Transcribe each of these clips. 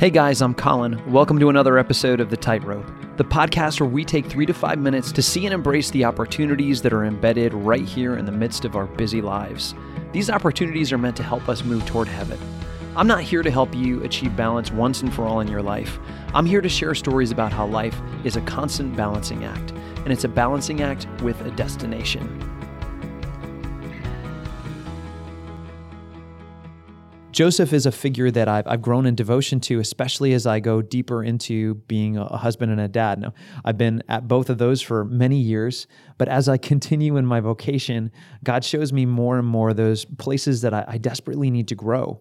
Hey guys, I'm Colin. Welcome to another episode of The Tightrope, the podcast where we take 3 to 5 minutes to see and embrace the opportunities that are embedded right here in the midst of our busy lives. These opportunities are meant to help us move toward heaven. I'm not here to help you achieve balance once and for all in your life. I'm here to share stories about how life is a constant balancing act, and it's a balancing act with a destination. Joseph is a figure that I've grown in devotion to, especially as I go deeper into being a husband and a dad. Now, I've been at both of those for many years, but as I continue in my vocation, God shows me more and more those places that I desperately need to grow.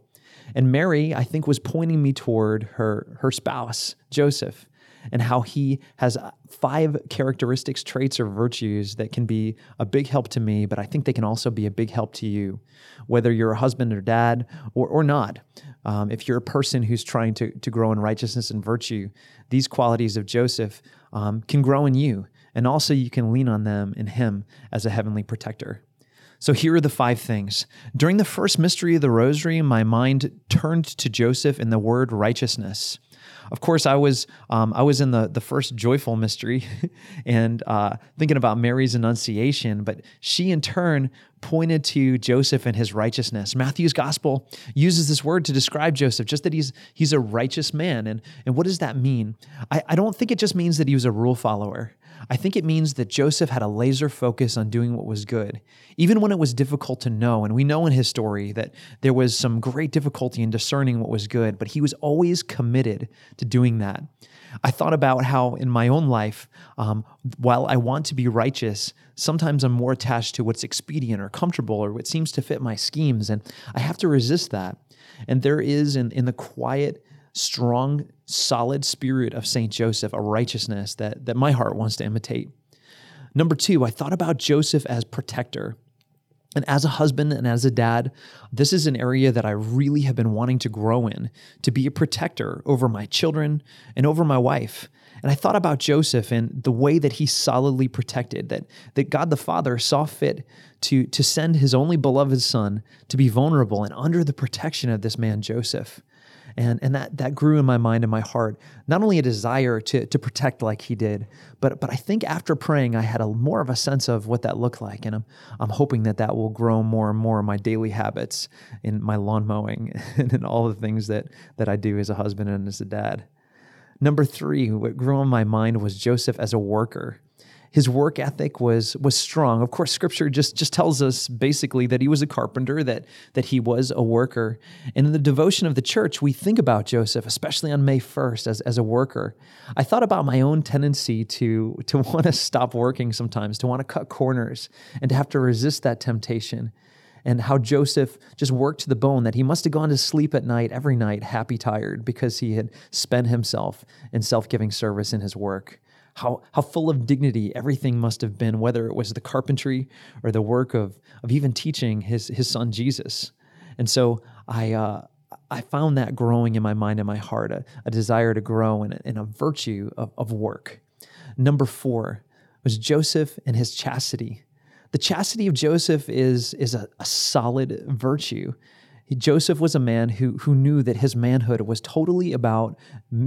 And Mary, I think, was pointing me toward her spouse, Joseph, and how he has 5 characteristics, traits, or virtues that can be a big help to me, but I think they can also be a big help to you, whether you're a husband or dad or not. If you're a person who's trying to grow in righteousness and virtue, these qualities of Joseph can grow in you, and also you can lean on them in him as a heavenly protector. So here are the 5 things. During the first mystery of the rosary, my mind turned to Joseph and the word righteousness. Of course, I was in the first joyful mystery and thinking about Mary's annunciation, but she in turn pointed to Joseph and his righteousness. Matthew's gospel uses this word to describe Joseph, just that he's a righteous man. And what does that mean? I don't think it just means that he was a rule follower. I think it means that Joseph had a laser focus on doing what was good, even when it was difficult to know. And we know in his story that there was some great difficulty in discerning what was good, but he was always committed to doing that. I thought about how in my own life, while I want to be righteous, sometimes I'm more attached to what's expedient or comfortable or what seems to fit my schemes, and I have to resist that. And there is in the quiet, strong, solid spirit of Saint Joseph, a righteousness that my heart wants to imitate. Number 2, I thought about Joseph as protector. And as a husband and as a dad, this is an area that I really have been wanting to grow in, to be a protector over my children and over my wife. And I thought about Joseph and the way that he solidly protected, that God the Father saw fit to send his only beloved son to be vulnerable and under the protection of this man, Joseph. And that grew in my mind and my heart, not only a desire to protect like he did, but I think after praying, I had more of a sense of what that looked like. And I'm hoping that will grow more and more in my daily habits, in my lawn mowing, and in all the things that I do as a husband and as a dad. Number 3, what grew in my mind was Joseph as a worker. His work ethic was strong. Of course, Scripture just tells us basically that he was a carpenter, that he was a worker. And in the devotion of the church, we think about Joseph, especially on May 1st, as a worker. I thought about my own tendency to want to stop working sometimes, to want to cut corners, and to have to resist that temptation, and how Joseph just worked to the bone, that he must have gone to sleep at night, every night, happy, tired, because he had spent himself in self-giving service in his work. How full of dignity everything must have been, whether it was the carpentry or the work of even teaching his son Jesus. And so I found that growing in my mind and my heart, a desire to grow in a virtue of work. Number 4 was Joseph and his chastity. The chastity of Joseph is a solid virtue. Joseph was a man who knew that his manhood was totally about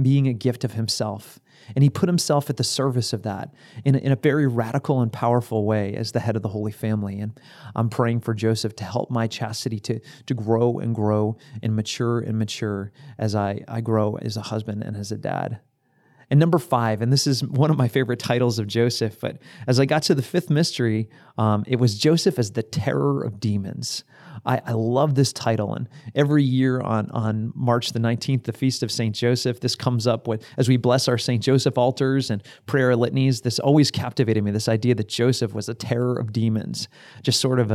being a gift of himself. And he put himself at the service of that in a very radical and powerful way as the head of the Holy Family. And I'm praying for Joseph to help my chastity to grow and grow and mature as I grow as a husband and as a dad. And number 5, and this is one of my favorite titles of Joseph, but as I got to the 5th mystery, it was Joseph as the terror of demons. I love this title, and every year on March the 19th, the Feast of St. Joseph, this comes up as we bless our St. Joseph altars and prayer litanies. This always captivated me, this idea that Joseph was a terror of demons, just sort of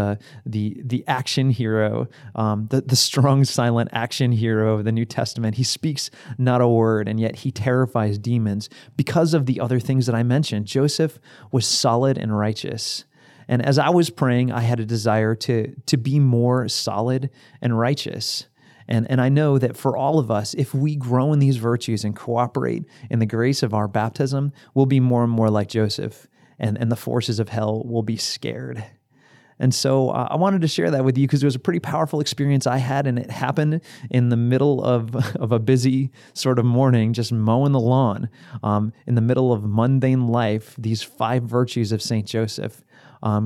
the action hero, the strong, silent action hero of the New Testament. He speaks not a word, and yet he terrifies demons because of the other things that I mentioned. Joseph was solid and righteous. And as I was praying, I had a desire to be more solid and righteous. And I know that for all of us, if we grow in these virtues and cooperate in the grace of our baptism, we'll be more and more like Joseph, and the forces of hell will be scared. And so I wanted to share that with you because it was a pretty powerful experience I had, and it happened in the middle of a busy sort of morning, just mowing the lawn, in the middle of mundane life. These five virtues of Saint Joseph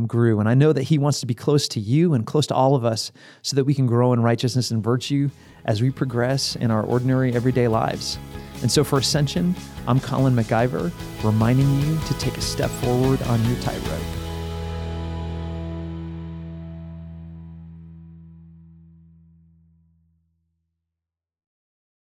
grew. And I know that he wants to be close to you and close to all of us so that we can grow in righteousness and virtue as we progress in our ordinary everyday lives. And so for Ascension, I'm Colin MacIver, reminding you to take a step forward on your tightrope.